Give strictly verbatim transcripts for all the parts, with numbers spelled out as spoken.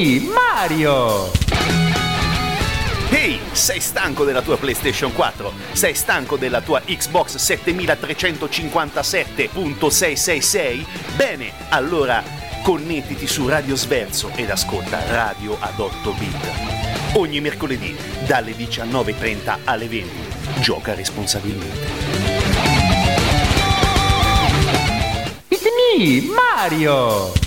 Sì, Mario! Ehi, hey, sei stanco della tua PlayStation quattro? Sei stanco della tua Xbox sette tre cinque sette punto sei sei sei? Bene, allora connettiti su Radio Sverso ed ascolta Radio ad otto bit. Ogni mercoledì dalle diciannove e trenta alle venti. Gioca responsabilmente. Mario!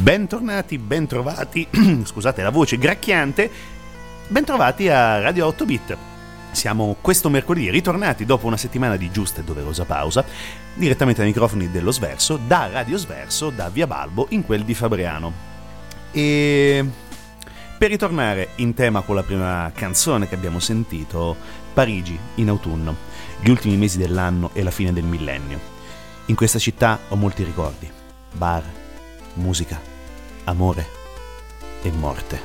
Bentornati, bentrovati, scusate la voce gracchiante, bentrovati a Radio otto bit. Siamo questo mercoledì ritornati dopo una settimana di giusta e doverosa pausa, direttamente ai microfoni dello Sverso, da Radio Sverso, da Via Balbo, in quel di Fabriano. E per ritornare in tema con la prima canzone che abbiamo sentito, Parigi in autunno, gli ultimi mesi dell'anno e la fine del millennio. In questa città ho molti ricordi, bar, musica, amore e morte.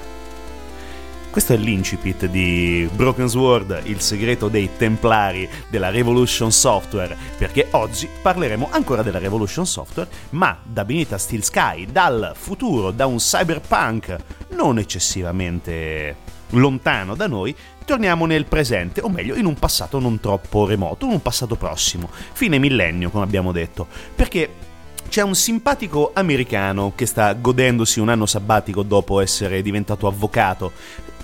Questo è l'incipit di Broken Sword, il segreto dei Templari della Revolution Software, perché oggi parleremo ancora della Revolution Software, ma da Beneath a Steel Sky, dal futuro, da un cyberpunk non eccessivamente lontano da noi, torniamo nel presente, o meglio in un passato non troppo remoto, in un passato prossimo, fine millennio come abbiamo detto, perché c'è un simpatico americano che sta godendosi un anno sabbatico dopo essere diventato avvocato.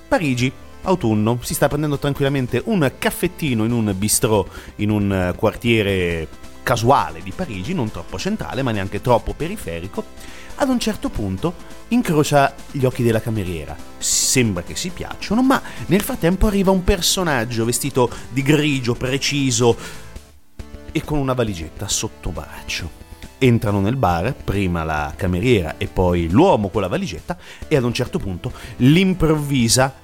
Parigi, autunno, si sta prendendo tranquillamente un caffettino in un bistrò, in un quartiere casuale di Parigi, non troppo centrale ma neanche troppo periferico. Ad un certo punto incrocia gli occhi della cameriera, sembra che si piacciono, ma nel frattempo arriva un personaggio vestito di grigio, preciso e con una valigetta sotto braccio. Entrano nel bar, prima la cameriera e poi l'uomo con la valigetta, e ad un certo punto l'improvvisa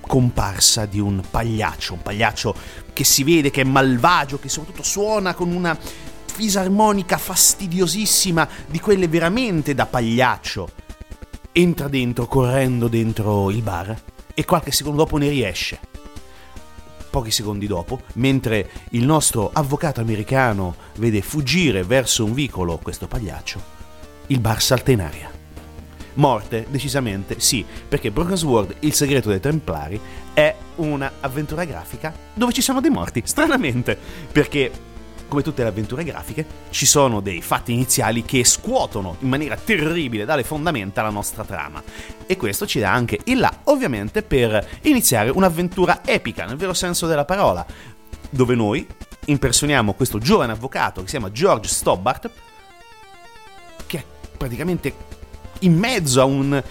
comparsa di un pagliaccio, un pagliaccio che si vede che è malvagio, che soprattutto suona con una fisarmonica fastidiosissima, di quelle veramente da pagliaccio. Entra dentro, correndo dentro il bar, e qualche secondo dopo ne riesce. Pochi secondi dopo, mentre il nostro avvocato americano vede fuggire verso un vicolo questo pagliaccio, il bar salta in aria. Morte, decisamente sì, perché Broken Sword, il segreto dei Templari, è una avventura grafica dove ci sono dei morti, stranamente, perché come tutte le avventure grafiche ci sono dei fatti iniziali che scuotono in maniera terribile dalle fondamenta la nostra trama, e questo ci dà anche il là, ovviamente, per iniziare un'avventura epica nel vero senso della parola, dove noi impersoniamo questo giovane avvocato che si chiama George Stobbart, che è praticamente in mezzo a un,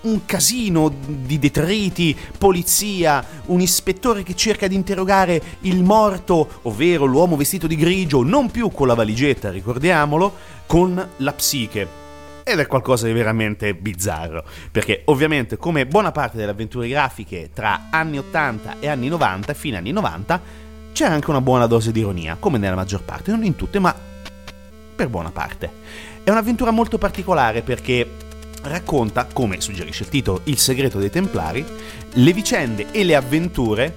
un casino di detriti, polizia, un ispettore che cerca di interrogare il morto, ovvero l'uomo vestito di grigio, non più con la valigetta, ricordiamolo, con la psiche. Ed è qualcosa di veramente bizzarro, perché ovviamente, come buona parte delle avventure grafiche tra anni ottanta e anni novanta, fine anni novanta, c'è anche una buona dose di ironia, come nella maggior parte, non in tutte, ma per buona parte. È un'avventura molto particolare perché racconta, come suggerisce il titolo, Il segreto dei Templari, le vicende e le avventure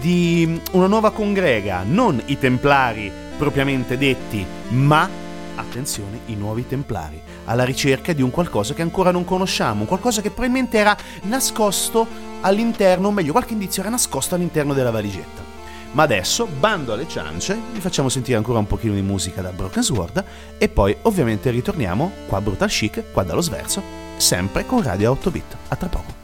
di una nuova congrega, non i Templari propriamente detti, ma, attenzione, i nuovi Templari, alla ricerca di un qualcosa che ancora non conosciamo, un qualcosa che probabilmente era nascosto all'interno, o meglio, qualche indizio era nascosto all'interno della valigetta. Ma adesso, bando alle ciance, vi facciamo sentire ancora un pochino di musica da Broken Sword e poi ovviamente ritorniamo qua a Brutal Chic, qua dallo Sverso, sempre con Radio otto bit. A tra poco.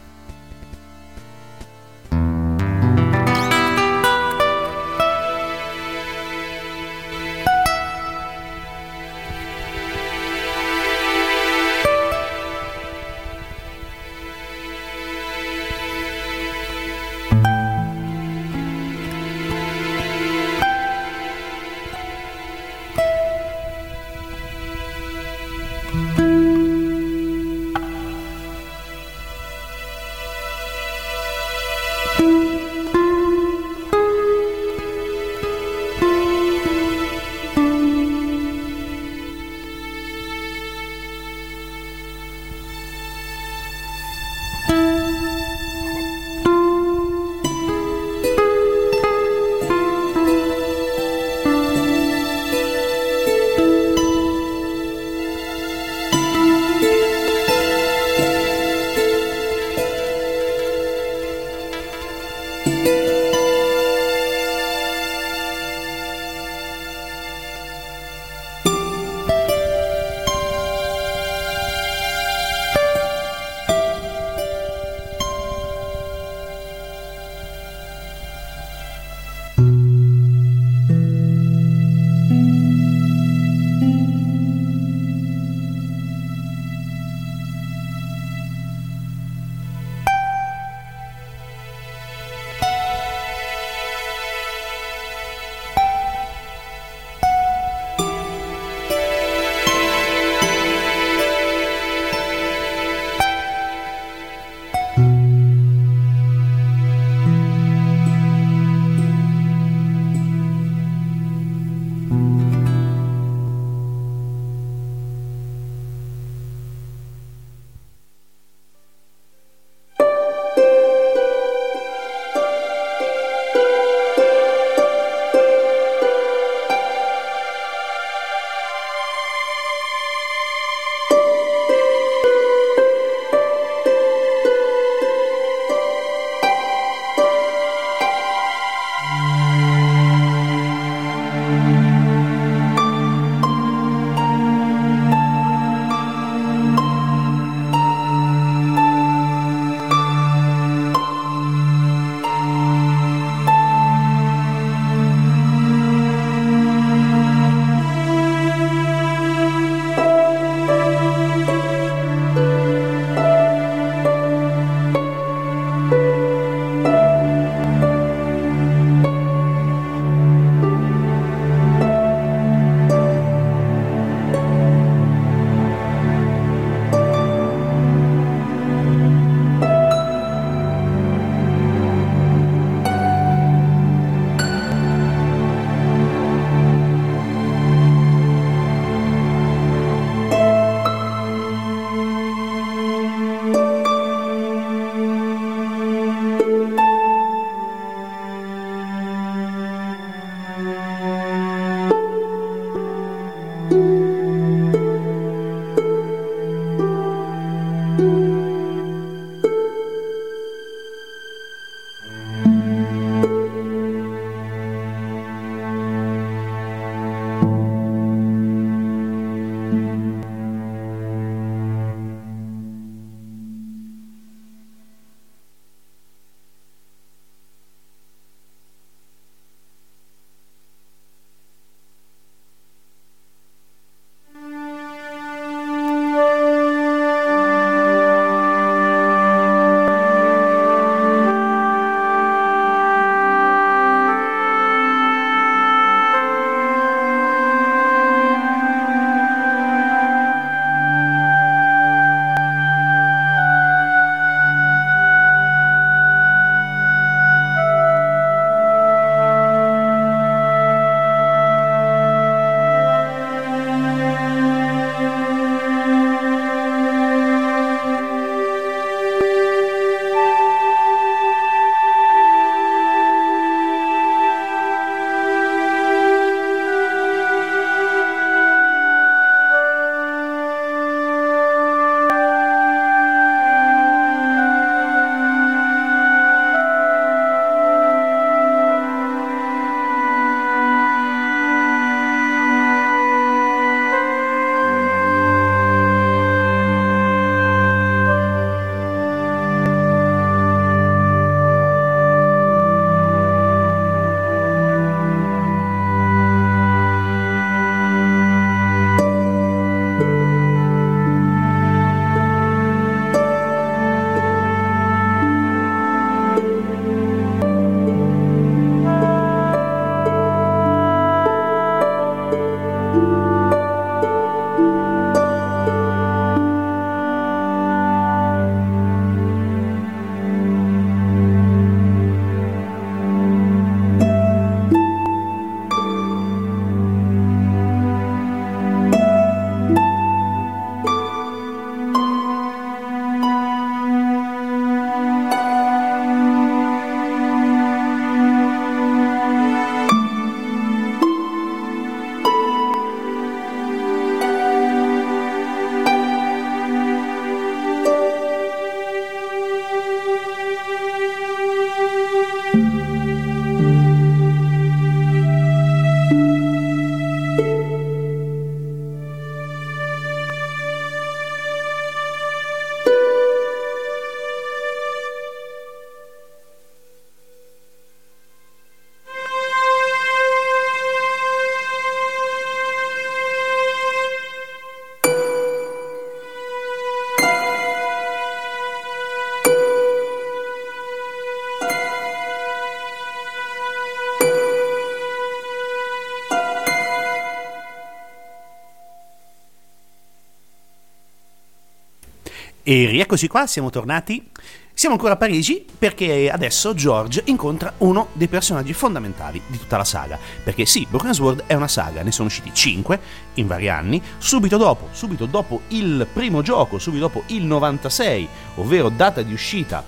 E rieccoci qua, siamo tornati. Siamo ancora a Parigi perché adesso George incontra uno dei personaggi fondamentali di tutta la saga. Perché sì, Broken Sword è una saga, ne sono usciti cinque in vari anni. Subito dopo, subito dopo il primo gioco, subito dopo il novantasei, ovvero data di uscita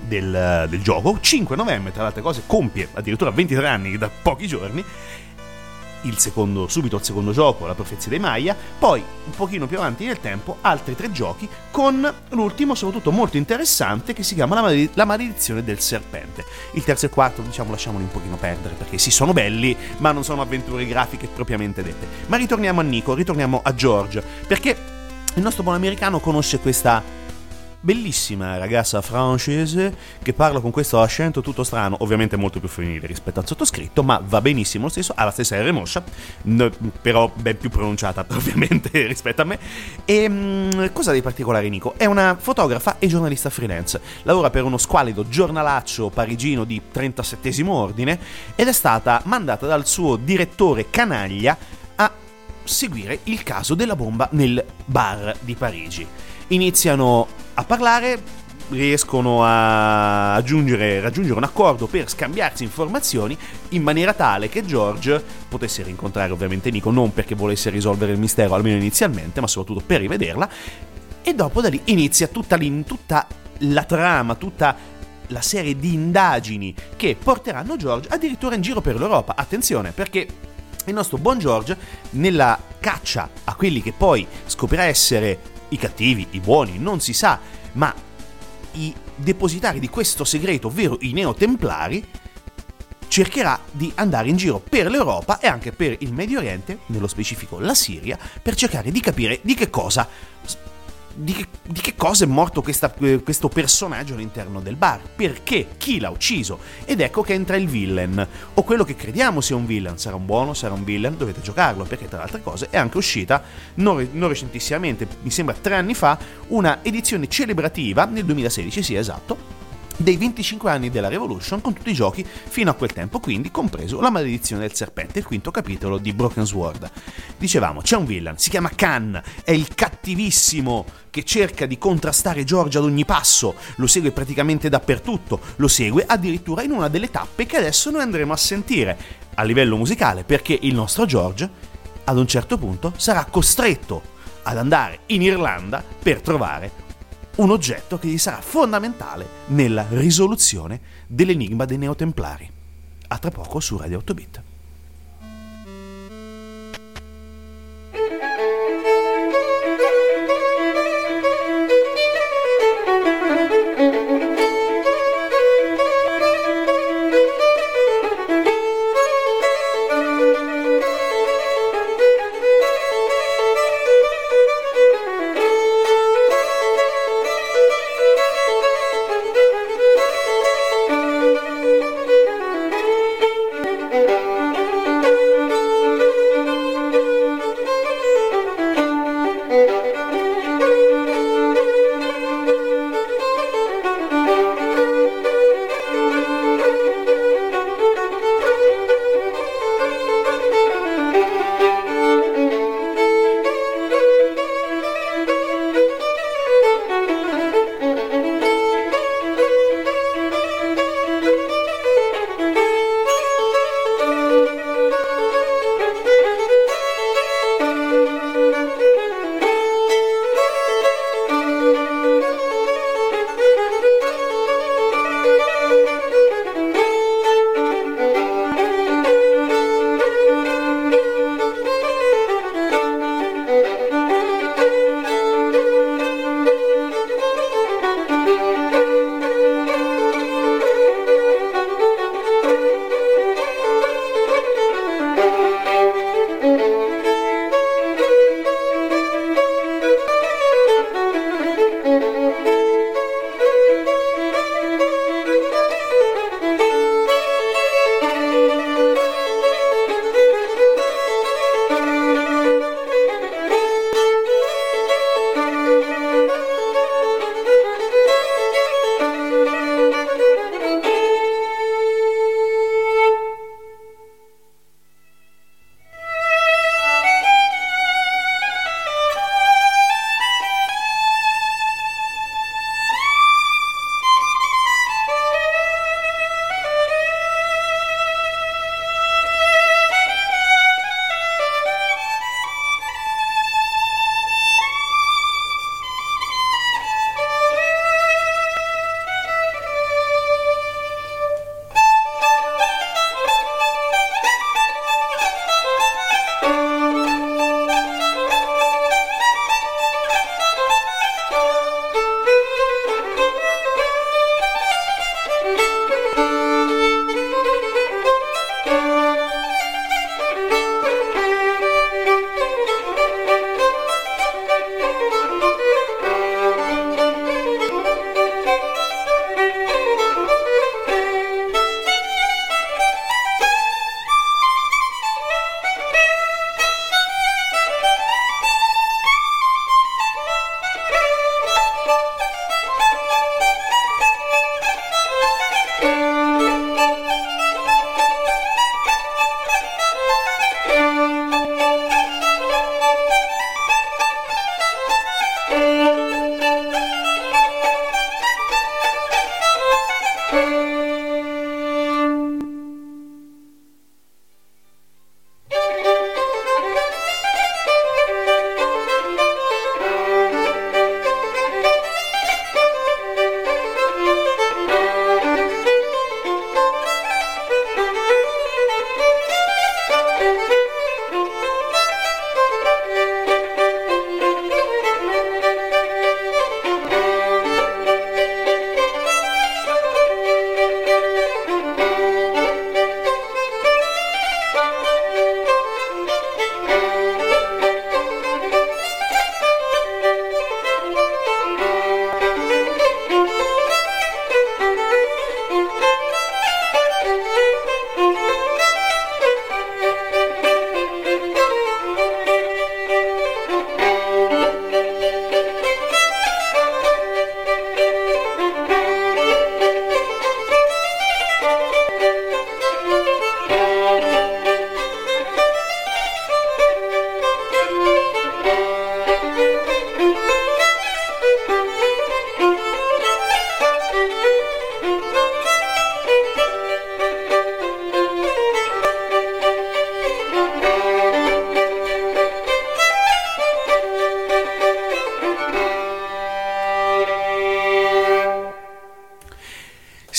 del, del gioco, cinque novembre, tra le altre cose, compie addirittura ventitré anni da pochi giorni. Il secondo, subito il secondo gioco, La profezia dei Maya, poi un pochino più avanti nel tempo altri tre giochi, con l'ultimo soprattutto molto interessante che si chiama La, maled- la maledizione del serpente. Il terzo e il quarto, diciamo, lasciamoli un pochino perdere perché sì, sono belli ma non sono avventure grafiche propriamente dette. Ma ritorniamo a Nico, ritorniamo a George, perché il nostro buon americano conosce questa bellissima ragazza francese che parla con questo accento tutto strano, ovviamente molto più femminile rispetto al sottoscritto, ma va benissimo lo stesso, ha la stessa R moscia, però ben più pronunciata ovviamente rispetto a me. E mh, cosa di particolare Nico? È una fotografa e giornalista freelance, lavora per uno squallido giornalaccio parigino di trentasettesimo ordine ed è stata mandata dal suo direttore canaglia a seguire il caso della bomba nel bar di Parigi. Iniziano a parlare, riescono a aggiungere, raggiungere un accordo per scambiarsi informazioni in maniera tale che George potesse rincontrare ovviamente Nico, non perché volesse risolvere il mistero, almeno inizialmente, ma soprattutto per rivederla. E dopo da lì inizia tutta, lì, tutta la trama, tutta la serie di indagini che porteranno George addirittura in giro per l'Europa. Attenzione, perché il nostro buon George, nella caccia a quelli che poi scoprirà essere i cattivi, i buoni, non si sa, ma i depositari di questo segreto, ovvero i neotemplari, cercherà di andare in giro per l'Europa e anche per il Medio Oriente, nello specifico la Siria, per cercare di capire di che cosa, di che, di che cosa è morto questa, questo personaggio all'interno del bar, perché, chi l'ha ucciso. Ed ecco che entra il villain, o quello che crediamo sia un villain. Sarà un buono, sarà un villain, dovete giocarlo, perché tra le altre cose è anche uscita non, non recentissimamente, mi sembra tre anni fa, una edizione celebrativa nel duemilasedici, sì esatto, dei venticinque anni della Revolution, con tutti i giochi fino a quel tempo, quindi compreso La maledizione del serpente, il quinto capitolo di Broken Sword. Dicevamo, c'è un villain, si chiama Khan, è il cattivissimo che cerca di contrastare George ad ogni passo, lo segue praticamente dappertutto, lo segue addirittura in una delle tappe che adesso noi andremo a sentire a livello musicale, perché il nostro George ad un certo punto sarà costretto ad andare in Irlanda per trovare un oggetto che gli sarà fondamentale nella risoluzione dell'enigma dei neotemplari. A tra poco su Radio otto bit.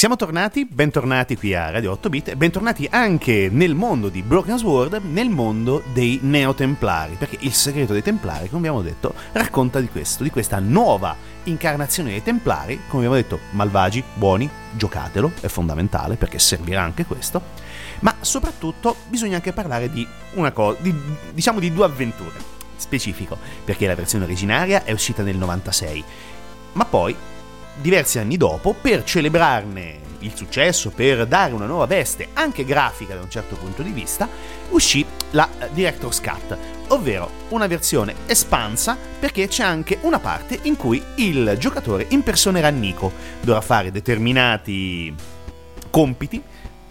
Siamo tornati, bentornati qui a Radio otto bit e bentornati anche nel mondo di Broken Sword, nel mondo dei neotemplari, perché il segreto dei templari, come abbiamo detto, racconta di questo, di questa nuova incarnazione dei templari, come abbiamo detto, malvagi, buoni, giocatelo, è fondamentale perché servirà anche questo, ma soprattutto bisogna anche parlare di una cosa, di, diciamo di due avventure, specifico, perché la versione originaria è uscita nel novantasei, ma poi diversi anni dopo, per celebrarne il successo, per dare una nuova veste, anche grafica da un certo punto di vista, uscì la Director's Cut, ovvero una versione espansa, perché c'è anche una parte in cui il giocatore impersonerà Nico, dovrà fare determinati compiti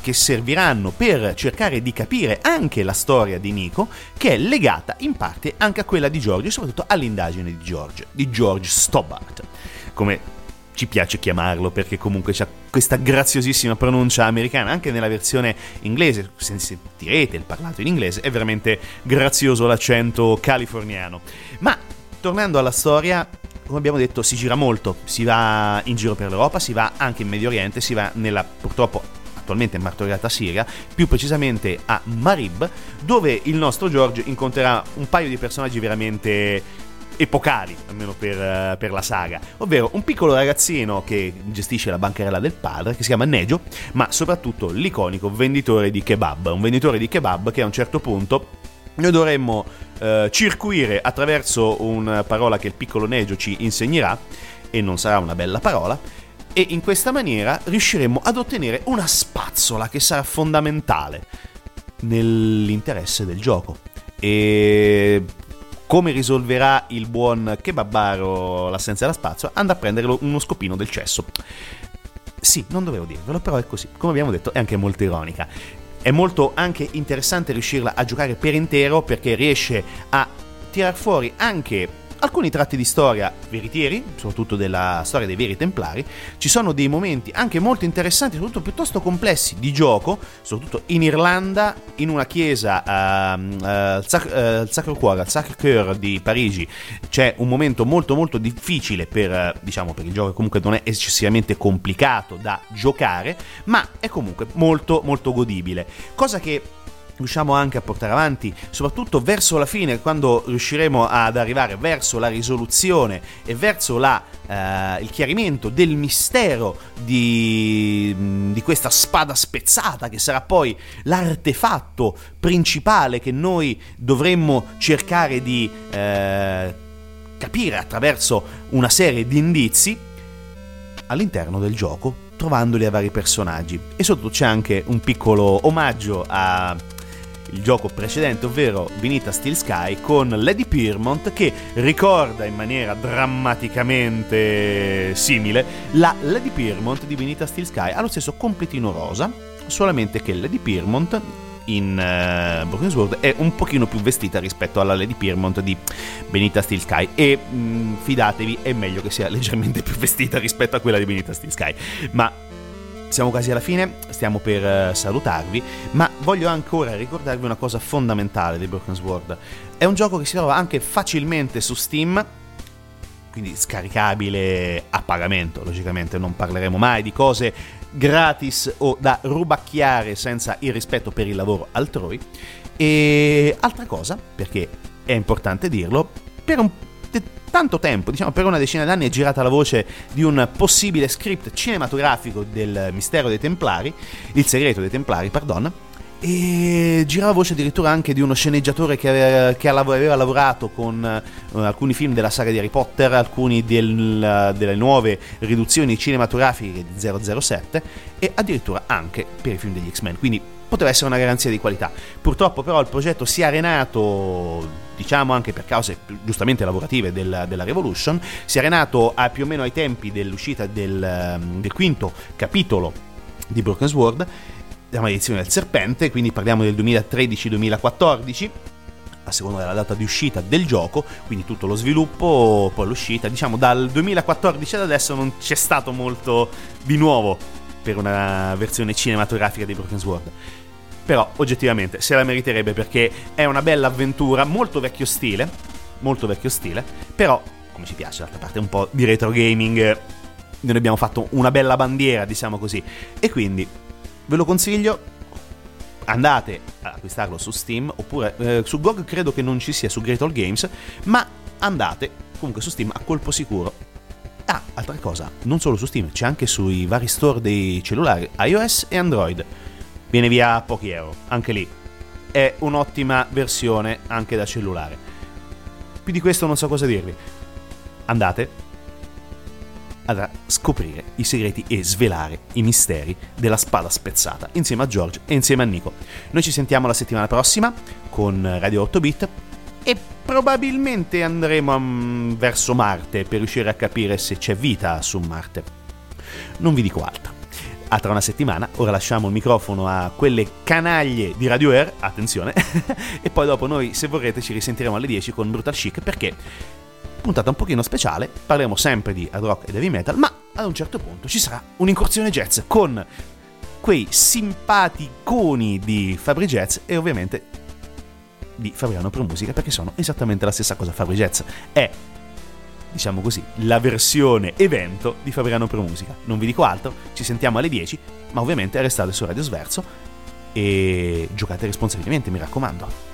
che serviranno per cercare di capire anche la storia di Nico, che è legata in parte anche a quella di George e soprattutto all'indagine di George, di George Stobbart, come ci piace chiamarlo, perché comunque c'ha questa graziosissima pronuncia americana, anche nella versione inglese, se sentirete il parlato in inglese, è veramente grazioso l'accento californiano. Ma, tornando alla storia, come abbiamo detto, si gira molto, si va in giro per l'Europa, si va anche in Medio Oriente, si va nella, purtroppo, attualmente martoriata Siria, più precisamente a Marib, dove il nostro George incontrerà un paio di personaggi veramente epocali, almeno per, per la saga, ovvero un piccolo ragazzino che gestisce la bancarella del padre, che si chiama Nejo, ma soprattutto l'iconico venditore di kebab, un venditore di kebab che a un certo punto noi dovremmo eh, circuire attraverso una parola che il piccolo Nejo ci insegnerà, e non sarà una bella parola, e in questa maniera riusciremo ad ottenere una spazzola che sarà fondamentale nell'interesse del gioco. E come risolverà il buon kebabaro l'assenza della spazzola? Andrà a prendere uno scopino del cesso. Sì, non dovevo dirvelo, però è così. Come abbiamo detto, è anche molto ironica. È molto anche interessante riuscirla a giocare per intero, perché riesce a tirar fuori anche alcuni tratti di storia veritieri, soprattutto della storia dei veri templari. Ci sono dei momenti anche molto interessanti, soprattutto piuttosto complessi di gioco, soprattutto in Irlanda, in una chiesa al uh, uh, sac- uh, Sacro Cuore, al Sacro Cœur di Parigi. C'è un momento molto molto difficile per, uh, diciamo, per il gioco, che comunque non è eccessivamente complicato da giocare, ma è comunque molto molto godibile, cosa che riusciamo anche a portare avanti, soprattutto verso la fine, quando riusciremo ad arrivare verso la risoluzione e verso la, eh, il chiarimento del mistero di, di questa spada spezzata, che sarà poi l'artefatto principale che noi dovremmo cercare di eh, capire attraverso una serie di indizi all'interno del gioco, trovandoli a vari personaggi. E sotto c'è anche un piccolo omaggio a il gioco precedente, ovvero Beneath a Steel Sky, con Lady Pyrmont che ricorda in maniera drammaticamente simile la Lady Pyrmont di Beneath a Steel Sky. Ha lo stesso completino rosa, solamente che Lady Pyrmont in uh, Broken Sword è un pochino più vestita rispetto alla Lady Pyrmont di Beneath a Steel Sky, e mh, fidatevi, è meglio che sia leggermente più vestita rispetto a quella di Beneath a Steel Sky. Ma siamo quasi alla fine, stiamo per uh, salutarvi, ma voglio ancora ricordarvi una cosa fondamentale di Broken Sword. È un gioco che si trova anche facilmente su Steam, quindi scaricabile a pagamento, logicamente non parleremo mai di cose gratis o da rubacchiare senza il rispetto per il lavoro altrui. E altra cosa, perché è importante dirlo, per un tanto tempo, diciamo per una decina d'anni, è girata la voce di un possibile script cinematografico del mistero dei Templari, il segreto dei Templari, pardon, e girava voce addirittura anche di uno sceneggiatore che aveva, che aveva lavorato con uh, alcuni film della saga di Harry Potter, alcuni del, uh, delle nuove riduzioni cinematografiche di zero zero sette e addirittura anche per i film degli X-Men, quindi poteva essere una garanzia di qualità. Purtroppo però il progetto si è arenato, diciamo anche per cause giustamente lavorative del, della Revolution, si è arenato a, più o meno ai tempi dell'uscita del, del quinto capitolo di Broken Sword, la maledizione del serpente, quindi parliamo del duemilatredici duemilaquattordici, a seconda della data di uscita del gioco, quindi tutto lo sviluppo, poi l'uscita, diciamo dal duemilaquattordici ad adesso non c'è stato molto di nuovo per una versione cinematografica di Broken Sword, però oggettivamente se la meriterebbe, perché è una bella avventura, molto vecchio stile, molto vecchio stile, però come ci piace, d'altra parte un po' di retro gaming noi abbiamo fatto una bella bandiera, diciamo così. E quindi ve lo consiglio, andate ad acquistarlo su Steam, oppure eh, su G O G credo che non ci sia, su Great All Games, ma andate comunque su Steam a colpo sicuro. Ah, altra cosa, non solo su Steam, c'è anche sui vari store dei cellulari iOS e Android. Viene via a pochi euro, anche lì è un'ottima versione anche da cellulare. Più di questo non so cosa dirvi. Andate a scoprire i segreti e svelare i misteri della spada spezzata insieme a George e insieme a Nico. Noi ci sentiamo la settimana prossima con Radio otto bit e probabilmente andremo um, verso Marte per riuscire a capire se c'è vita su Marte. Non vi dico altro. A tra una settimana. Ora lasciamo il microfono a quelle canaglie di Radio Air, attenzione, e poi dopo noi, se vorrete, ci risentiremo alle dieci con Brutal Chic, perché puntata un pochino speciale, parleremo sempre di hard rock e heavy metal, ma ad un certo punto ci sarà un'incursione jazz con quei simpaticoni di Fabri Jazz e ovviamente di Fabriano Pro Musica, perché sono esattamente la stessa cosa. Fabri Jazz è, diciamo così, la versione evento di Fabriano Pro Musica. Non vi dico altro, ci sentiamo alle dieci, ma ovviamente restate su Radio Sverso e giocate responsabilmente, mi raccomando.